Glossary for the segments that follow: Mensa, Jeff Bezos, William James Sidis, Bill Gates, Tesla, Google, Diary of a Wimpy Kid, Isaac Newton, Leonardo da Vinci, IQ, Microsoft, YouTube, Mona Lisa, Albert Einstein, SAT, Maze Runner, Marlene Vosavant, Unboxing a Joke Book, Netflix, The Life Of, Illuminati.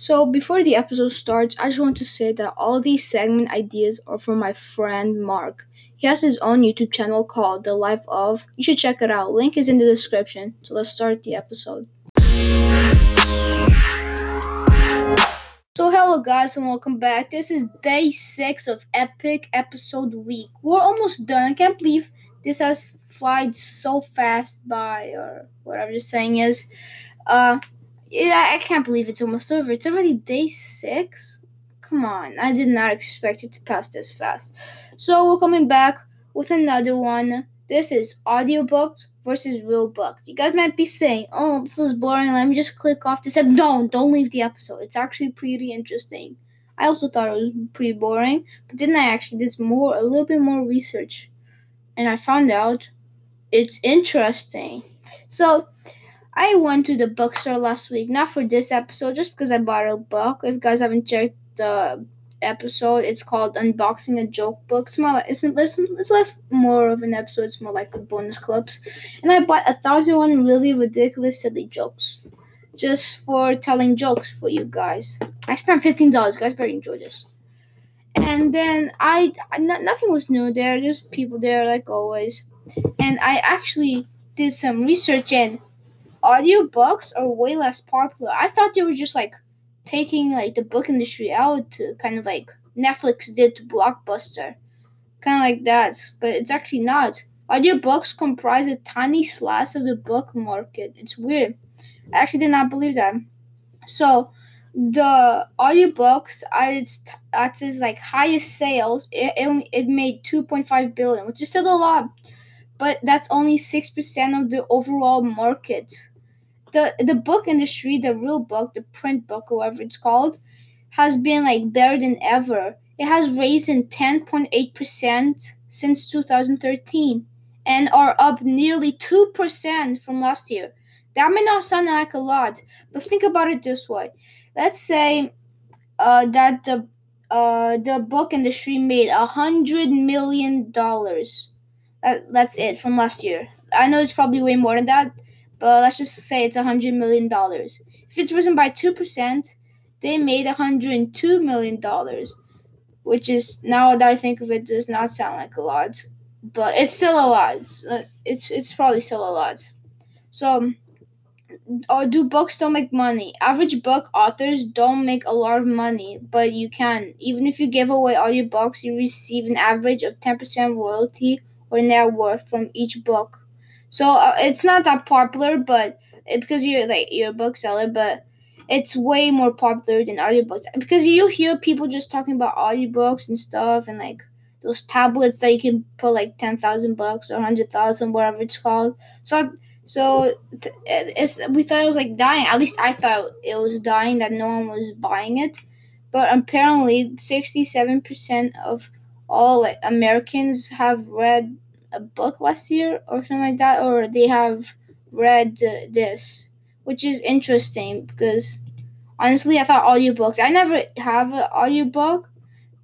So before the episode starts, I just want to say that all these segment ideas are from my friend Mark. He has his own YouTube channel called The Life Of. You should check it out. Link is in the description. So let's start the episode. So hello guys and welcome back. This is day 6 of Epic Episode Week. We're almost done. I can't believe this has flied so fast by, or whatever the saying is. I can't believe it's almost over. It's already day 6? Come on, I did not expect it to pass this fast. So we're coming back with another one. This is audiobooks versus real books. You guys might be saying, oh, this is boring, let me just click off this episode. No, don't leave the episode. It's actually pretty interesting. I also thought it was pretty boring, but then I actually did a little bit more research, and I found out it's interesting. So I went to the bookstore last week, not for this episode, just because I bought a book. If you guys haven't checked the episode, it's called Unboxing a Joke Book. It's more like, it's less more of an episode, it's more like a bonus clips. And I bought 1,001 really ridiculous silly jokes, just for telling jokes for you guys. I spent $15, you guys better enjoy this. And then nothing was new there, just people there like always. And I actually did some research and audiobooks are way less popular. I thought they were just like taking like the book industry out, to kind of like Netflix did to Blockbuster, kind of like that, but it's actually not. Audiobooks comprise a tiny slice of the book market. It's weird. I actually did not believe that. So the audiobooks at its like highest sales, it made $2.5 billion, which is still a lot, but that's only 6% of the overall market. The book industry, the real book, the print book, whatever it's called, has been like better than ever. It has risen 10.8% since 2013 and are up nearly 2% from last year. That may not sound like a lot, but think about it this way. Let's say that the book industry made $100 million. That's it from last year. I know it's probably way more than that, but let's just say it's $100 million. If it's risen by 2%, they made $102 million, which is, now that I think of it, does not sound like a lot, but it's still a lot. It's probably still a lot. So, do books still make money? Average book authors don't make a lot of money, but you can. Even if you give away all your books, you receive an average of 10% royalty or net worth from each book. So it's not that popular, but because you're a bookseller, but it's way more popular than audiobooks, because you hear people just talking about audiobooks and stuff, and like those tablets that you can put like 10,000 bucks or 100,000, whatever it's called. So we thought it was like dying. At least I thought it was dying, that no one was buying it, but apparently 67% of all like Americans have read a book last year or something like that, or they have read this, which is interesting, because honestly I thought audiobooks, I never have an audiobook,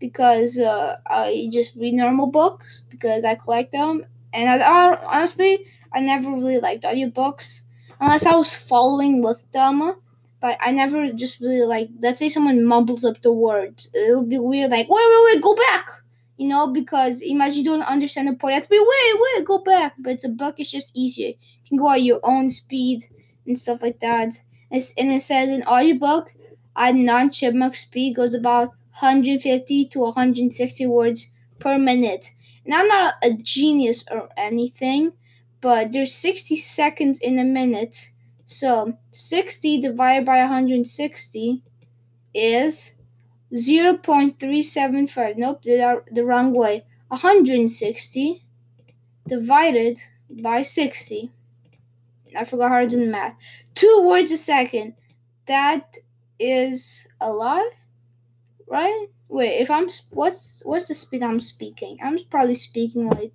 because I just read normal books because I collect them, and honestly I never really liked audiobooks unless I was following with them. But I never just really liked, let's say someone mumbles up the words, it would be weird, like wait, go back. You know, because imagine you don't understand the point, you have to be, wait, go back. But it's a book, it's just easier. You can go at your own speed and stuff like that. And it says in audiobook, a non-chipmunk speed goes about 150 to 160 words per minute. And I'm not a genius or anything, but there's 60 seconds in a minute. So 60 divided by 160 is 0.375. Nope, did the wrong way. 160 divided by 60. I forgot how to do the math. 2 words a second. That is a lot, right? Wait, if I'm what's the speed I'm speaking? I'm probably speaking like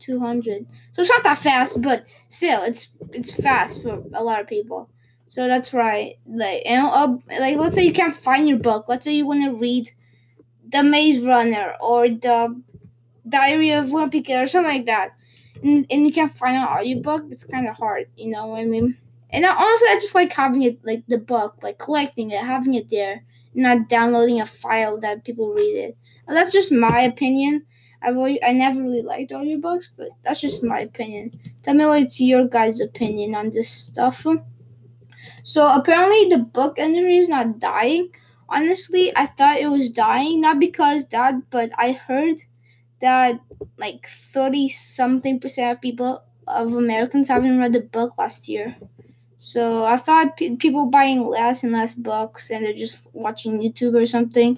200. So it's not that fast, but still, it's fast for a lot of people. So that's right. Like, let's say you can't find your book. Let's say you want to read The Maze Runner or The Diary of a Wimpy Kid or something like that, and you can't find an audiobook. It's kind of hard, you know what I mean? And honestly, I just like having it, like the book, like collecting it, having it there, not downloading a file that people read it. And that's just my opinion. I never really liked audiobooks, but that's just my opinion. Tell me what's your guys' opinion on this stuff. So apparently the book industry is not dying. Honestly, I thought it was dying, not because that, but I heard that like 30-something% of people of Americans haven't read the book last year. So I thought people buying less and less books, and they're just watching YouTube or something,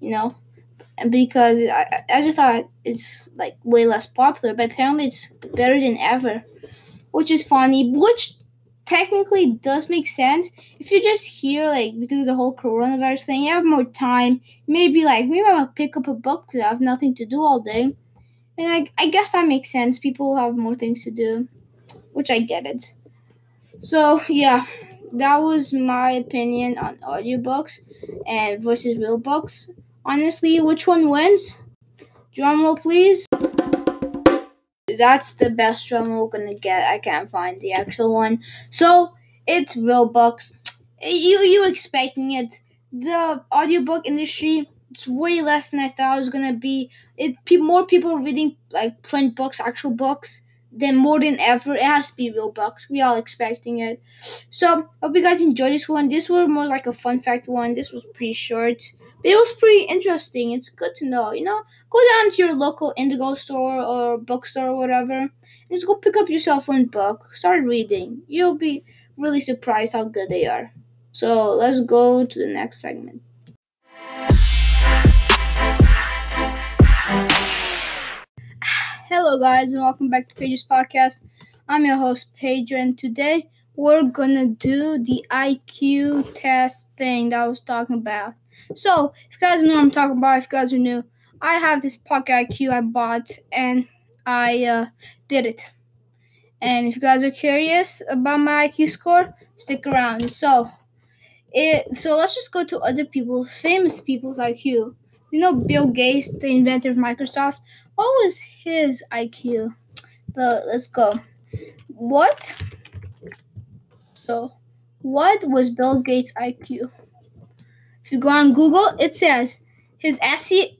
you know. Because I just thought it's like way less popular, but apparently it's better than ever, which is funny, which technically does make sense. If you're just here, like, because of the whole coronavirus thing, you have more time. Maybe I'll pick up a book because I have nothing to do all day. And I guess that makes sense. People have more things to do, which I get it. So, yeah, that was my opinion on audiobooks and versus real books. Honestly, which one wins? Drum roll, please. That's the best drum roll we're gonna get. I can't find the actual one. So it's real books. You expecting it? The audiobook industry, it's way less than I thought it was gonna be. More people reading like print books, actual books, than more than ever. It has to be real books. We all expecting it. So hope you guys enjoyed this one. This was more like a fun fact one. This was pretty short. But it was pretty interesting. It's good to know, you know? Go down to your local Indigo store or bookstore or whatever, and just go pick up yourself one book. Start reading. You'll be really surprised how good they are. So let's go to the next segment. Hello guys, and welcome back to Pager's Podcast. I'm your host, Pager, and today we're gonna do the IQ test thing that I was talking about. So, if you guys know what I'm talking about, if you guys are new, I have this Pocket IQ I bought, and I did it. And if you guys are curious about my IQ score, stick around. So let's just go to other people, famous people's IQ. You know Bill Gates, the inventor of Microsoft? What was his IQ? Let's go. What? So, what was Bill Gates' IQ? If you go on Google, it says his SAT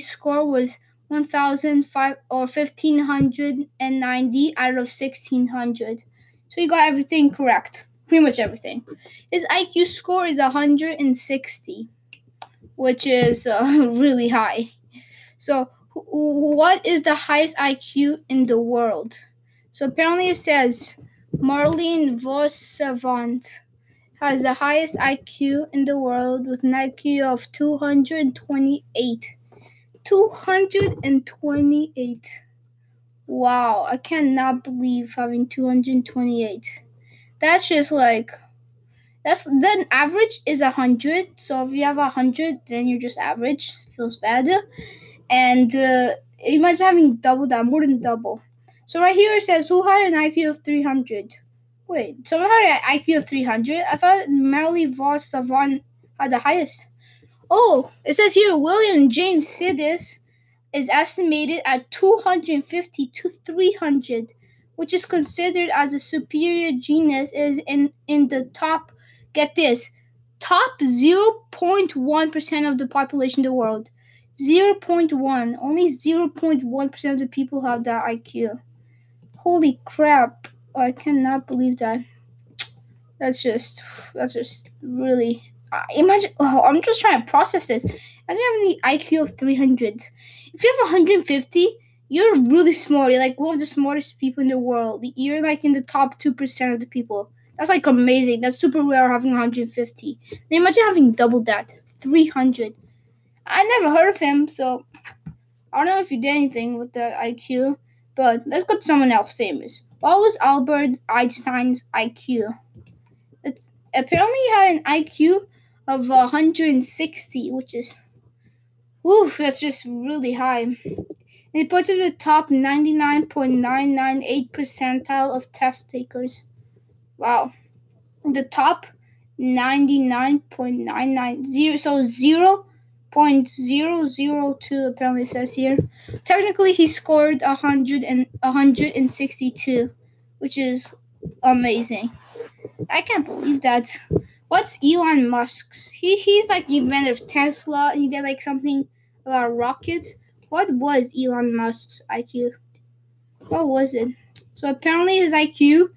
score was 1,500 or 1,590 out of 1,600. So he got everything correct, pretty much everything. His IQ score is 160, which is really high. So what is the highest IQ in the world? So apparently it says Marlene Vosavant has the highest IQ in the world with an IQ of 228. 228. Wow, I cannot believe having 228. That's just like, then average is 100. So if you have 100, then you're just average. Feels bad. And imagine having double that, more than double. So right here it says, who had an IQ of 300? Wait, someone had an IQ of 300? I thought Marlene Vosavant had the highest. Oh, it says here, William James Sidis is estimated at 250 to 300, which is considered as a superior genus, is in the top, get this, top 0.1% of the population in the world. 0.1. Only 0.1% of the people have that IQ. Holy crap. I cannot believe that. That's just really. Imagine. Oh, I'm just trying to process this. I don't have any IQ of 300. If you have 150, you're really smart. You're like one of the smartest people in the world. You're like in the top 2% of the people. That's like amazing. That's super rare having 150. Now imagine having double that, 300. I never heard of him, so I don't know if he did anything with the IQ. But let's go to someone else famous. What was Albert Einstein's IQ? Apparently he had an IQ of 160, which is, oof, that's just really high. And it puts him in the top 99.998 percentile of test takers. Wow. The top 99.990, so 0.002 apparently says here. Technically, he scored 162, which is amazing. I can't believe that. What's Elon Musk's? He's like the inventor of Tesla. He did like something about rockets. What was Elon Musk's IQ? What was it? So apparently his IQ,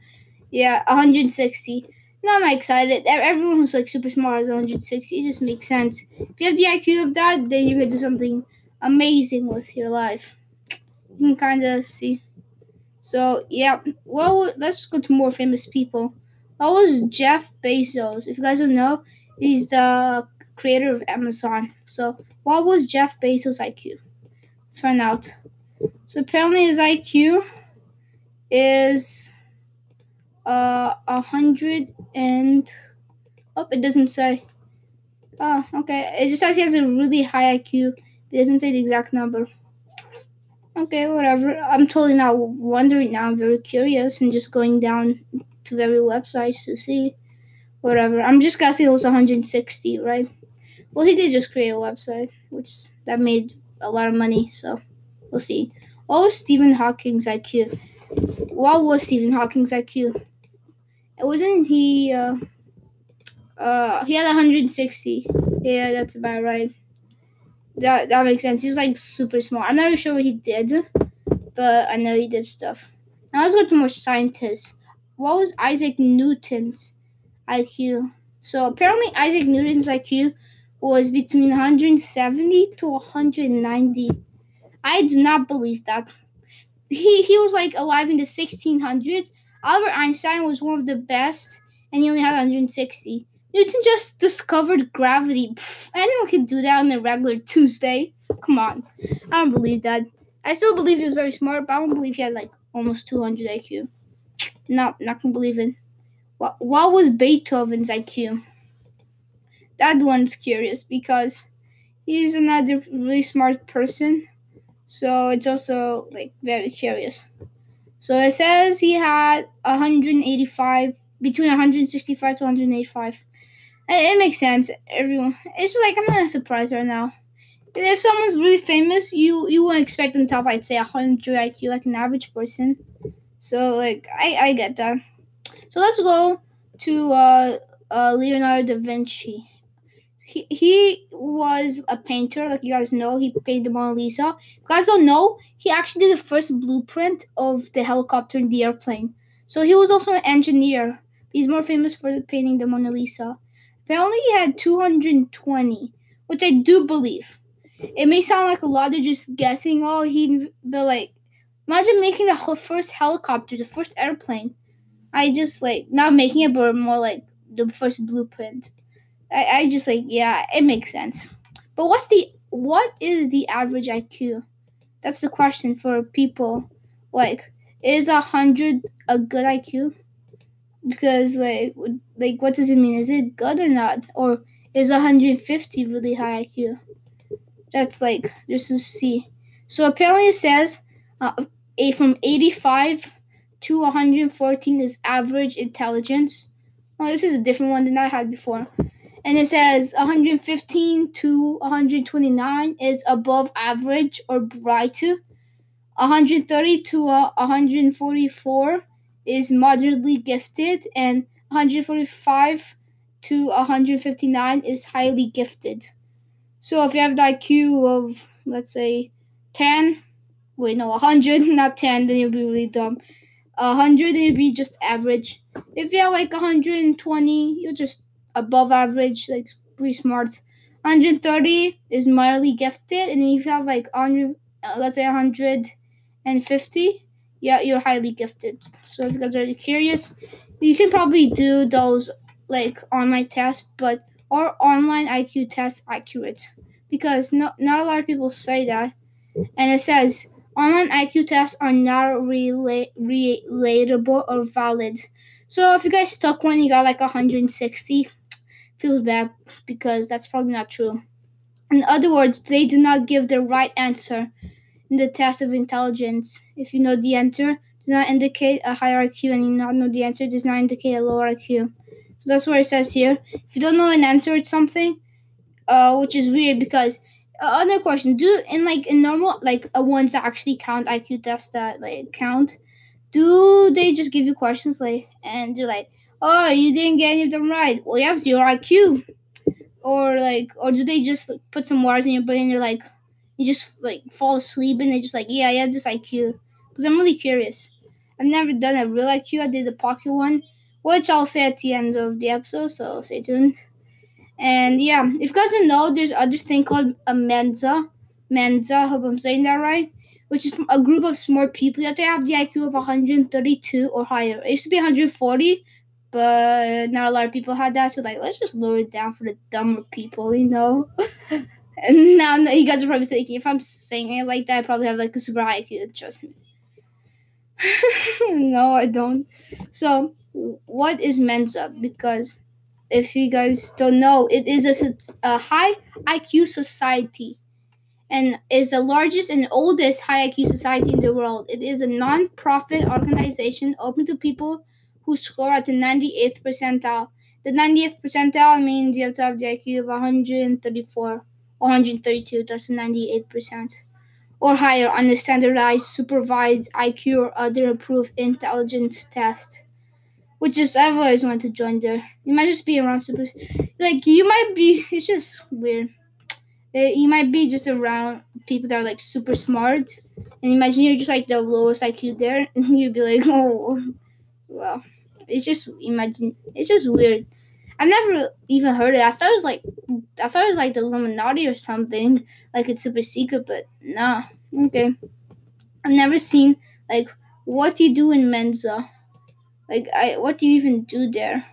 160. Now I'm excited. Everyone who's like super smart is 160. It just makes sense. If you have the IQ of that, then you can do something amazing with your life. You can kind of see. So yeah, well, let's go to more famous people. What was Jeff Bezos? If you guys don't know, he's the creator of Amazon. So what was Jeff Bezos' IQ? Let's find out. So apparently his IQ is 100 and... Oh, it doesn't say. Oh, okay. It just says he has a really high IQ. It doesn't say the exact number. Okay, whatever. I'm totally not wondering now. I'm very curious and just going down to various websites to see. Whatever. I'm just guessing it was 160, right? Well, he did just create a website, which that made a lot of money, so we'll see. What was Stephen Hawking's IQ? What was Stephen Hawking's IQ? It wasn't he... he had 160. Yeah, that's about right. That makes sense. He was like super smart. I'm not really sure what he did, but I know he did stuff. Now let's go to more scientists. What was Isaac Newton's IQ? So apparently Isaac Newton's IQ was between 170 to 190. I do not believe that. He was like alive in the 1600s. Albert Einstein was one of the best, and he only had 160. Newton just discovered gravity. Anyone can do that on a regular Tuesday. Come on. I don't believe that. I still believe he was very smart, but I don't believe he had like almost 200 IQ. Not gonna believe it. What was Beethoven's IQ? That one's curious because he's another really smart person. So it's also like very curious. So it says he had 185, between 165 to 185. It makes sense, everyone. It's just like, I'm not surprised right now. If someone's really famous, you wouldn't expect them to have, I'd say, 100 IQ, like an average person. So, like, I get that. So let's go to Leonardo da Vinci. He was a painter, like you guys know. He painted Mona Lisa. If you guys don't know, he actually did the first blueprint of the helicopter and the airplane. So he was also an engineer. He's more famous for painting the Mona Lisa. Apparently he had 220, which I do believe. It may sound like a lot of just guessing. Oh, he'd be like, imagine making the first helicopter, the first airplane. I just like, not making it, but more like the first blueprint. I just like, yeah, it makes sense. But what is the average IQ? That's the question for people. Like, is 100 a good IQ? Because like what does it mean? Is it good or not? Or is 150 really high IQ? That's like, just to see. So apparently it says from 85 to 114 is average intelligence. Oh, this is a different one than I had before. And it says 115 to 129 is above average or bright. 130 to 144 is moderately gifted. And 145 to 159 is highly gifted. So if you have the IQ of, let's say, 10, wait, no, 100, not 10, then you'll be really dumb. 100, then you'll be just average. If you have like 120, you're just above average, like pretty smart. 130 is mildly gifted, and if you have like 100, let's say 150, yeah, you're highly gifted. So if you guys are really curious, you can probably do those like online tests, but are online IQ tests accurate? Because not a lot of people say that. And it says online IQ tests are not relatable or valid. So if you guys took one, you got like 160. Feels bad because that's probably not true. In other words, they did not give the right answer in the test of intelligence. If you know the answer, does not indicate a higher IQ, and you not know the answer, does not indicate a lower IQ. So that's what it says here. If you don't know an answer, it's something, which is weird because other question: do in normal like ones that actually count IQ tests that like count, do they just give you questions and they're like, oh, you didn't get any of them right. Well, you have zero IQ. Or do they just put some wires in your brain and they're like, you just fall asleep and they're just like, yeah, I have this IQ. Because I'm really curious. I've never done a real IQ. I did a pocket one, which I'll say at the end of the episode, so stay tuned. And yeah, if you guys don't know, there's other thing called a Mensa. Mensa, I hope I'm saying that right. Which is a group of smart people. You have to have the IQ of 132 or higher. It used to be 140, but not a lot of people had that. So let's just lower it down for the dumber people, you know? And now you guys are probably thinking, if I'm saying it like that, I probably have a super high IQ. Trust me. No, I don't. So, what is Mensa? Because if you guys don't know, it is a high IQ society and is the largest and oldest high IQ society in the world. It is a non-profit organization open to people who score at the 98th percentile. The 98th percentile means you have to have the IQ of 134 or 132. That's the 98% or higher on the standardized, supervised IQ or other approved intelligence test. Which is, I've always wanted to join there. You might just be around super... you might be... It's just weird. You might be just around people that are, super smart. And imagine you're just, the lowest IQ there. And you'd be like, oh... Well, it's just... Imagine... It's just weird. I've never even heard it. I thought it was, the Illuminati or something. It's super secret, but... Nah. Okay. I've never seen, what do you do in Mensa? What do you even do there?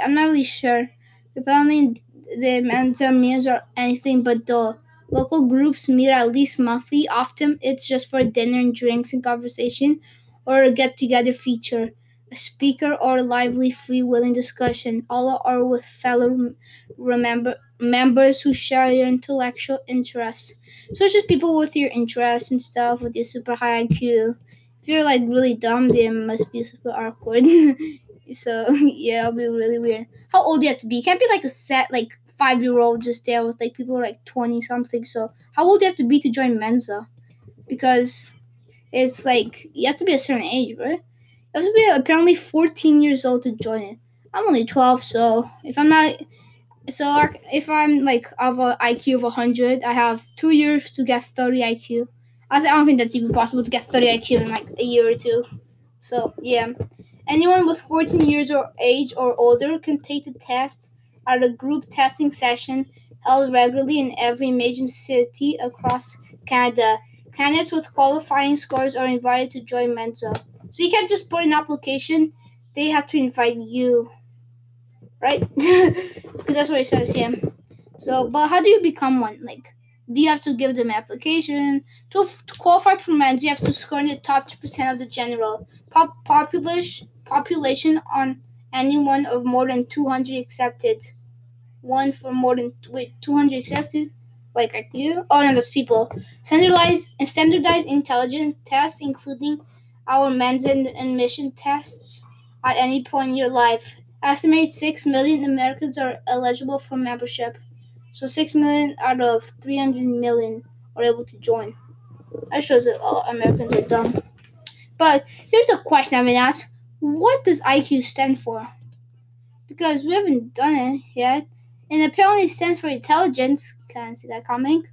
I'm not really sure. Apparently, the Mensa meals are anything but dull. Local groups meet at least monthly. Often, it's just for dinner and drinks and conversation, or a get-together feature, a speaker, or a lively, free-wheeling discussion. All are with fellow members who share your intellectual interests. So it's just people with your interests and stuff, with your super high IQ. If you're really dumb, they must be super awkward. So yeah, it'll be really weird. How old do you have to be? You can't be a set 5-year-old just there with people who are 20 something. So how old do you have to be to join Mensa? Because it's you have to be a certain age, right? You have to be apparently 14 years old to join it. I'm only 12, so if I'm of an IQ of 100, I have 2 years to get 30 IQ. I don't think that's even possible to get 30 IQ in a year or two. So, yeah. Anyone with 14 years of age or older can take the test at a group testing session held regularly in every major city across Canada. Candidates with qualifying scores are invited to join Mensa. So you can't just put an application. They have to invite you. Right? Because that's what it says here. So, but how do you become one? Do you have to give them an application? To qualify for Mensa, you have to score in the top 2% of the general population on anyone of more than 200 accepted. 200 accepted? IQ? Oh, and those people. Standardized intelligence tests, including our Mensa admission tests at any point in your life. Estimated 6 million Americans are eligible for membership. So 6 million out of 300 million are able to join. That shows that all Americans are dumb. But here's a question I've been asked. What does IQ stand for? Because we haven't done it yet. And apparently it stands for intelligence. Can I see that coming?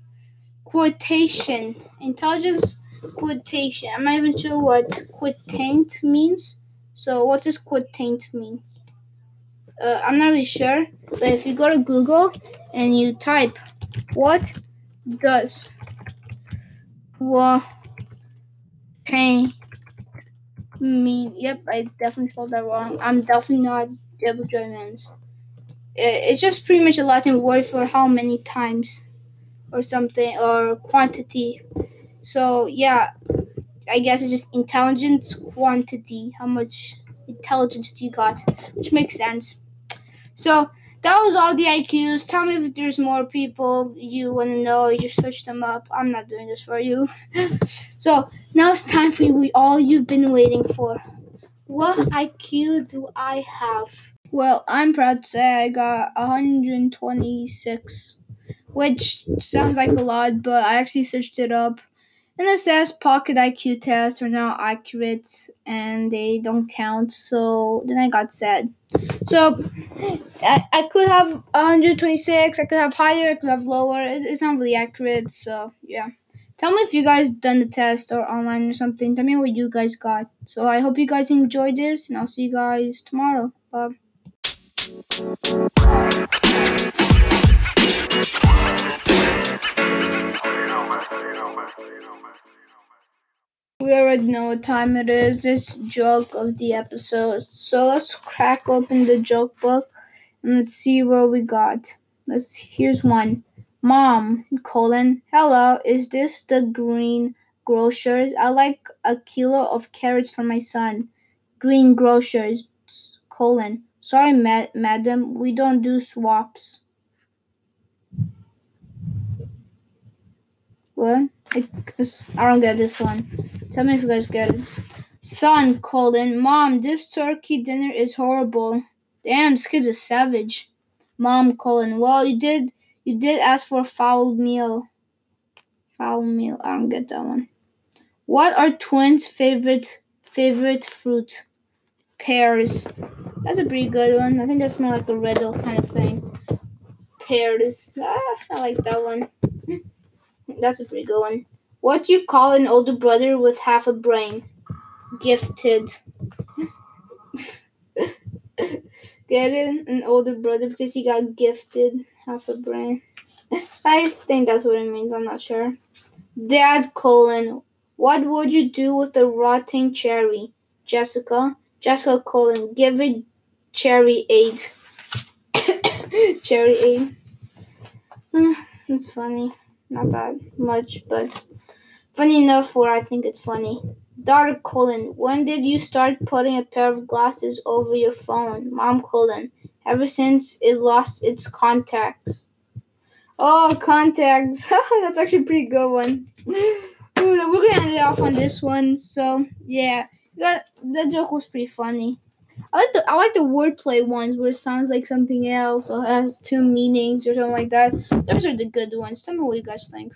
Quotation. Intelligence quotation. I'm not even sure what quotient means. So what does quotient mean? I'm not really sure. But if you go to Google... and you type, what does quotient mean? Yep, I definitely spelled that wrong. I'm definitely not double German. It's just pretty much a Latin word for how many times or something, or quantity. So, yeah, I guess it's just intelligence quantity. How much intelligence do you got? Which makes sense. So... that was all the IQs. Tell me if there's more people you want to know. You just search them up. I'm not doing this for you. So now it's time for all you've been waiting for. What IQ do I have? Well, I'm proud to say I got 126, which sounds like a lot, but I actually searched it up. And it says pocket IQ tests are not accurate and they don't count. So then I got sad. So I could have 126. I could have higher. I could have lower. It's not really accurate. So yeah. Tell me if you guys done the test or online or something. Tell me what you guys got. So I hope you guys enjoyed this. And I'll see you guys tomorrow. Bye. We already know what time it is. It's joke of the episode, so let's crack open the joke book and let's see what we got. Here's one. Mom, hello, is this the green grocers? I like a kilo of carrots for my son. Green grocers, sorry, madam, we don't do swaps. What? I don't get this one. Tell me if you guys get it. Son, mom, this turkey dinner is horrible. Damn, this kid's a savage. Mom, well, you did ask for a foul meal. Foul meal. I don't get that one. What are twins' favorite fruit? Pears. That's a pretty good one. I think that's more like a riddle kind of thing. Pears. I like that one. That's a pretty good one. What do you call an older brother with half a brain? Gifted. Get it? An older brother because he got gifted half a brain. I think that's what it means. I'm not sure. Dad, what would you do with a rotting cherry? Jessica. Jessica, give it cherry aid. Cherry aid. That's funny. Not that much, but funny enough where I think it's funny. Daughter, when did you start putting a pair of glasses over your phone? Mom, ever since it lost its contacts. Oh, contacts. That's actually a pretty good one. We're going to end it off on this one. So, yeah, that joke was pretty funny. I like the wordplay ones where it sounds like something else or has two meanings or something like that. Those are the good ones. Tell me what you guys think.